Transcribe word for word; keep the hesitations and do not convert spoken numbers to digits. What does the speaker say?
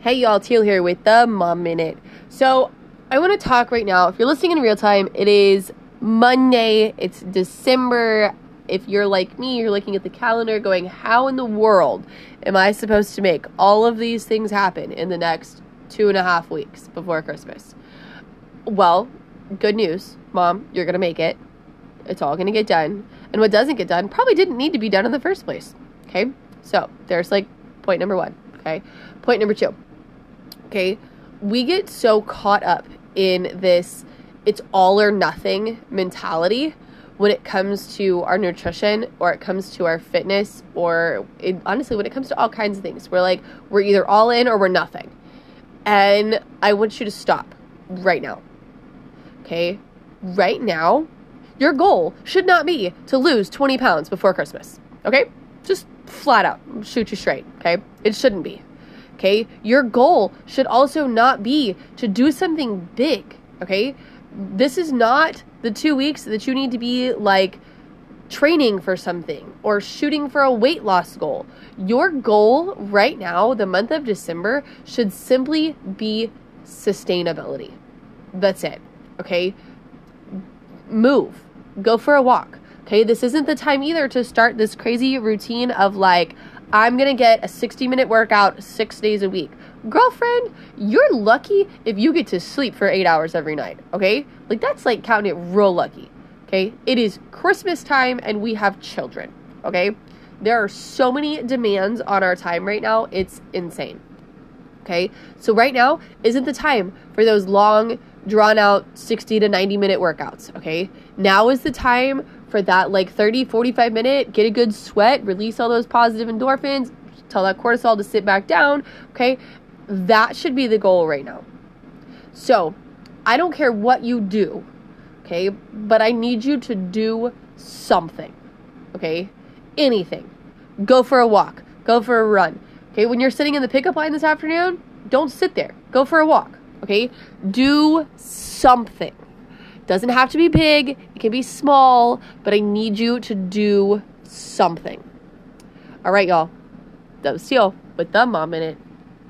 Hey y'all, Teal here with the Mom Minute. So I want to talk right now. If you're listening in real time, it is Monday. It's December. If you're like me, you're looking at the calendar going, how in the world am I supposed to make all of these things happen in the next two and a half weeks before Christmas? Well, good news, Mom, you're going to make it. It's all going to get done. And what doesn't get done probably didn't need to be done in the first place. Okay. So there's like point number one. Okay. Point number two. Okay, we get so caught up in this it's all or nothing mentality when it comes to our nutrition or it comes to our fitness or it, honestly, when it comes to all kinds of things. We're like, we're either all in or we're nothing. And I want you to stop right now. Okay, right now, your goal should not be to lose twenty pounds before Christmas. Okay, just flat out shoot you straight. Okay, it shouldn't be. Okay, your goal should also not be to do something big, okay? This is not the two weeks that you need to be like training for something or shooting for a weight loss goal. Your goal right now, the month of December, should simply be sustainability. That's it, okay? Move, go for a walk, okay? This isn't the time either to start this crazy routine of like, I'm going to get a sixty minute workout six days a week. Girlfriend, you're lucky if you get to sleep for eight hours every night. Okay. Like that's like counting it real lucky. Okay. It is Christmas time and we have children. Okay. There are so many demands on our time right now. It's insane. Okay. So right now isn't the time for those long drawn out sixty to ninety minute workouts. Okay. Now is the time for that like thirty, forty-five minute, get a good sweat, release all those positive endorphins, tell that cortisol to sit back down, okay? That should be the goal right now. So I don't care what you do, okay? But I need you to do something, okay? Anything. Go for a walk. Go for a run, okay? When you're sitting in the pickup line this afternoon, don't sit there. Go for a walk, okay? Do something. Doesn't have to be big, it can be small, but I need you to do something. All right, y'all. That was Teal with the Mom Minute.